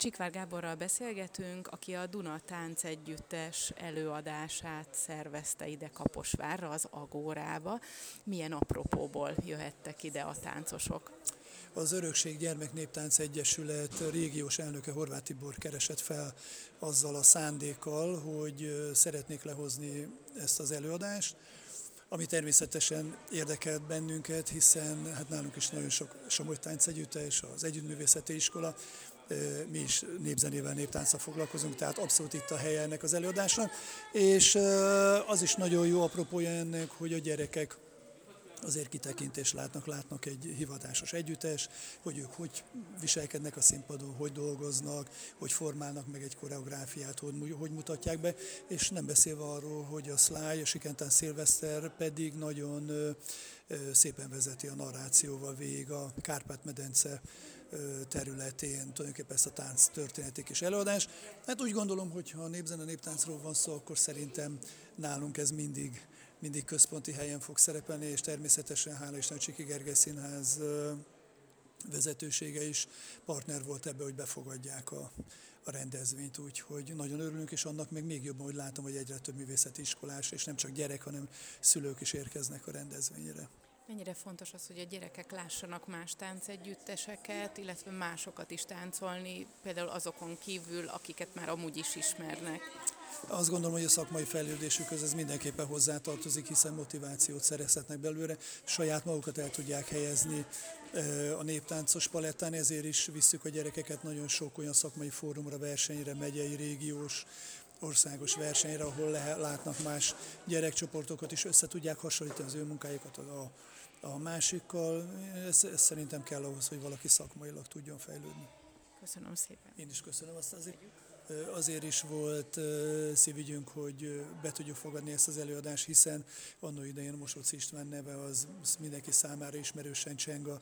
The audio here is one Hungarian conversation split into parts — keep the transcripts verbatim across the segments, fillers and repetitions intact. Csikvár Gáborral beszélgetünk, aki a Duna Tánc Együttes előadását szervezte ide Kaposvárra, az Agórába. Milyen apropóból jöhettek ide a táncosok? Az Örökség Gyermek Néptánc Egyesület régiós elnöke Horváth Tibor keresett fel azzal a szándékkal, hogy szeretnék lehozni ezt az előadást, ami természetesen érdekelt bennünket, hiszen hát nálunk is nagyon sok Somogy Táncegyüttes, az Együttművészeti Iskola, mi is népzenével, néptánccal foglalkozunk, tehát abszolút itt a helye ennek az előadásnak, és az is nagyon jó apropója ennek, hogy a gyerekek azért kitekintést látnak, látnak egy hivatásos együttes, hogy ők hogy viselkednek a színpadon, hogy dolgoznak, hogy formálnak meg egy koreográfiát, hogy, hogy mutatják be, és nem beszélve arról, hogy a szláj, a Sikentáncz Szilveszter pedig nagyon ö, ö, szépen vezeti a narrációval végig a Kárpát-medence területén, tulajdonképpen ezt a tánc történeti kis előadás. Hát úgy gondolom, hogy ha népzene, néptáncról van szó, akkor szerintem nálunk ez mindig mindig központi helyen fog szerepelni, és természetesen hála Isten Csiki Gergely Színház vezetősége is partner volt ebbe, hogy befogadják a, a rendezvényt, úgyhogy nagyon örülünk, és annak meg még jobban, hogy látom, hogy egyre több művészeti iskolás, és nem csak gyerek, hanem szülők is érkeznek a rendezvényre. Mennyire fontos az, hogy a gyerekek lássanak más táncegyütteseket, illetve másokat is táncolni, például azokon kívül, akiket már amúgy is ismernek? Azt gondolom, hogy a szakmai fejlődésükhöz ez mindenképpen hozzátartozik, hiszen motivációt szerezhetnek belőle, saját magukat el tudják helyezni a néptáncos palettán, ezért is visszük a gyerekeket nagyon sok olyan szakmai fórumra, versenyre, megyei, régiós, országos versenyre, ahol le- látnak más gyerekcsoportokat, és össze tudják hasonlítani az ő munkájukat a, a másikkal. Ez, ez szerintem kell ahhoz, hogy valaki szakmailag tudjon fejlődni. Köszönöm szépen. Én is köszönöm, azt azért. Azért is volt szívügyünk, hogy be tudjuk fogadni ezt az előadást, hiszen anno idején Mosó C. István neve az mindenki számára ismerősen cseng a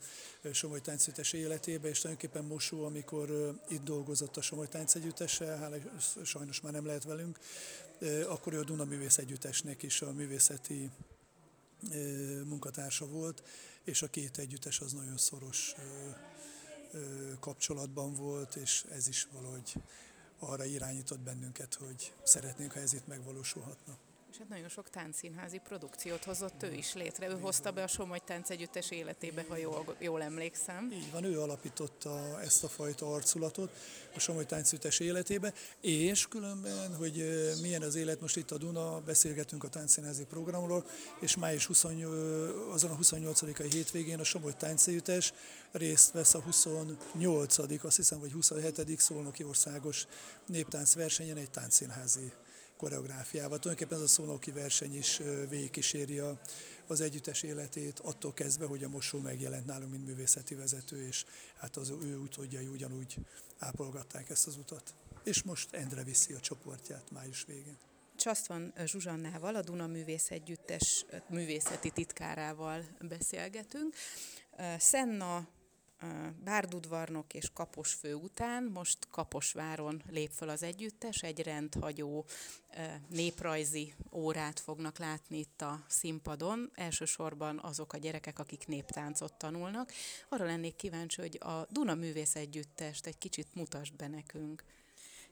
Somogy Táncegyüttes életébe, és tulajdonképpen Mosó, amikor itt dolgozott a Somogy Táncegyüttessel, hála sajnos már nem lehet velünk, akkor ő a Duna Művészegyüttesnek is a művészeti munkatársa volt, és a két együttes az nagyon szoros kapcsolatban volt, és ez is valahogy arra irányított bennünket, hogy szeretnénk, ha ez itt megvalósulhatna. És hát nagyon sok táncszínházi produkciót hozott ő is létre, ő Így hozta van. be a Somogy Táncegyüttes életébe, ha jól, jól emlékszem. Így van, ő alapította ezt a fajta arculatot a Somogy Táncegyüttes életébe, és különben, hogy milyen az élet most itt a Duna, beszélgetünk a táncszínházi programról, és május huszonnyolcadikán, azon a huszonnyolcadikai hétvégén a Somogy Táncegyüttes részt vesz a huszonnyolcadik azt hiszem, vagy huszonhetedik Szólnoki Országos Néptánc Versenyen egy táncszínházi koreográfiával. Tulajdonképpen ez a szólnoki verseny is végigkíséri az együttes életét, attól kezdve, hogy a Mosó megjelent nálunk, mint művészeti vezető, és hát az ő utódjai ugyanúgy ápolgatták ezt az utat. És most Endre viszi a csoportját május végén. Csasztvan Zsuzsannával, a Duna Művészegyüttes művészeti titkárával beszélgetünk. Szenna, Bárdudvarnok és Kaposfő után most Kaposváron lép fel az együttes, egy rendhagyó néprajzi órát fognak látni itt a színpadon, elsősorban azok a gyerekek, akik néptáncot tanulnak. Arra lennék kíváncsi, hogy a Duna Művészegyüttest egy kicsit mutasd be nekünk.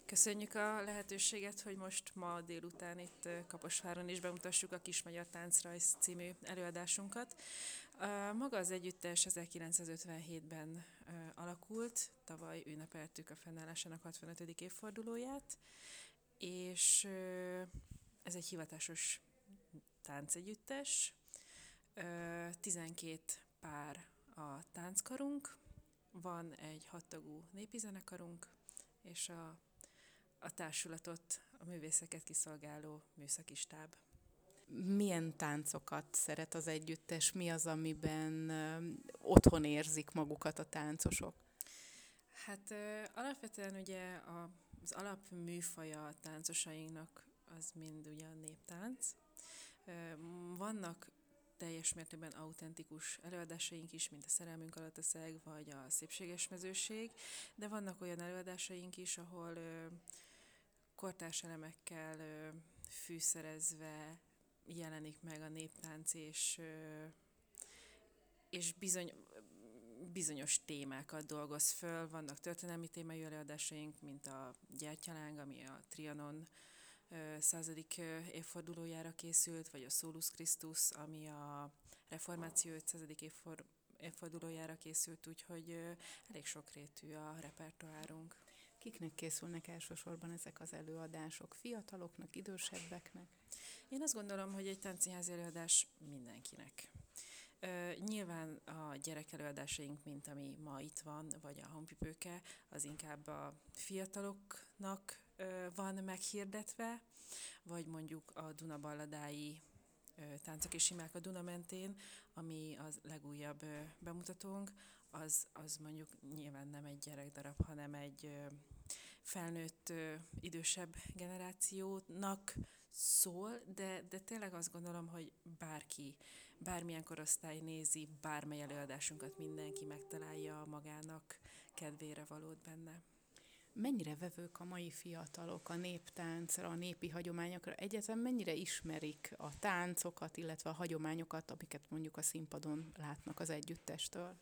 Köszönjük a lehetőséget, hogy most ma délután itt Kaposváron is bemutassuk a Kismagyar Táncrajz című előadásunkat. Maga az együttes ezerkilencszázötvenhétben alakult, tavaly ünnepeltük a fennállásának hatvanötödik évfordulóját, és ez egy hivatásos táncegyüttes, tizenkét pár a tánckarunk, van egy hattagú népi zenekarunk, és a a társulatot, a művészeket kiszolgáló műszaki stáb. Milyen táncokat szeret az együttes? Mi az, amiben otthon érzik magukat a táncosok? Hát alapvetően ugye az alapműfaja a táncosainknak az mind ugye a néptánc. Vannak teljes mértékben autentikus előadásaink is, mint a Szerelmünk alatt a szeg, vagy a Szépséges mezőség, de vannak olyan előadásaink is, ahol kortárs elemekkel ö, fűszerezve jelenik meg a néptánc, és, ö, és bizony bizonyos témákat dolgoz föl, vannak történelmi témájú előadásaink, mint a Gyertyaláng, ami a Trianon századik évfordulójára készült, vagy a Solus Christus, ami a reformáció ötszázadik évfordulójára készült, úgyhogy elég sokrétű a repertoárunk. Kiknek készülnek elsősorban ezek az előadások? Fiataloknak, idősebbeknek? Én azt gondolom, hogy egy táncszínházi előadás mindenkinek. Nyilván a gyerek előadásaink, mint ami ma itt van, vagy a honpipőke, az inkább a fiataloknak van meghirdetve, vagy mondjuk a Dunaballadái táncok és imák a Duna mentén, ami az legújabb bemutatónk, az, az mondjuk nyilván nem egy gyerekdarab, hanem egy felnőtt, idősebb generációnak szól, de, de tényleg azt gondolom, hogy bárki, bármilyen korosztály nézi, bármely előadásunkat, mindenki megtalálja a magának kedvére valót benne. Mennyire vevők a mai fiatalok a néptáncra, a népi hagyományokra? Egyáltalán mennyire ismerik a táncokat, illetve a hagyományokat, amiket mondjuk a színpadon látnak az együttestől?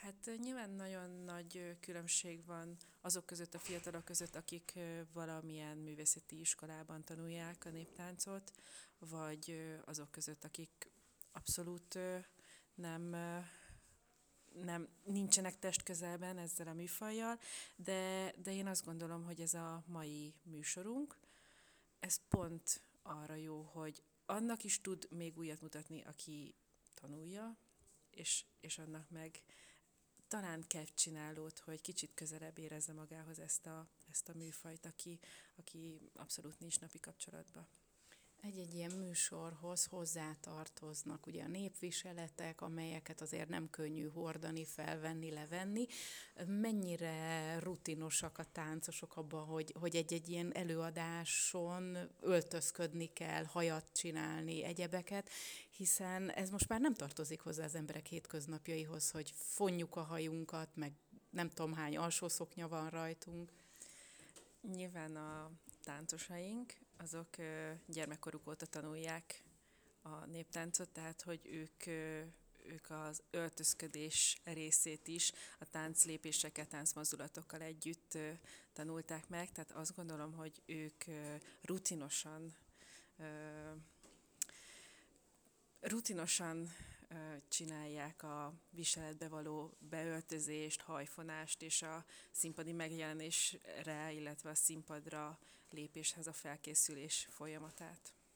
Hát nyilván nagyon nagy különbség van azok között, a fiatalok között, akik valamilyen művészeti iskolában tanulják a néptáncot, vagy azok között, akik abszolút nem... nem nincsenek testközelben ezzel a műfajjal, de, de én azt gondolom, hogy ez a mai műsorunk, ez pont arra jó, hogy annak is tud még újat mutatni, aki tanulja, és, és annak meg talán kedvcsinálót, hogy kicsit közelebb érezze magához ezt a, ezt a műfajt, aki, aki abszolút nincs napi kapcsolatban. Egy-egy ilyen műsorhoz hozzátartoznak ugye a népviseletek, amelyeket azért nem könnyű hordani, felvenni, levenni. Mennyire rutinosak a táncosok abban, hogy, hogy egy-egy ilyen előadáson öltözködni kell, hajat csinálni, egyebeket, hiszen ez most már nem tartozik hozzá az emberek hétköznapjaihoz, hogy fonjuk a hajunkat, meg nem tudom hány alsó szoknya van rajtunk. Nyilván a táncosaink, azok gyermekkoruk óta tanulják a néptáncot, tehát hogy ők, ők az öltözködés részét is a tánclépésekkel, táncmozdulatokkal együtt tanulták meg, tehát azt gondolom, hogy ők rutinosan, rutinosan csinálják a viseletbe való beöltözést, hajfonást és a színpadi megjelenésre, illetve a színpadra lépéshez a felkészülés folyamatát.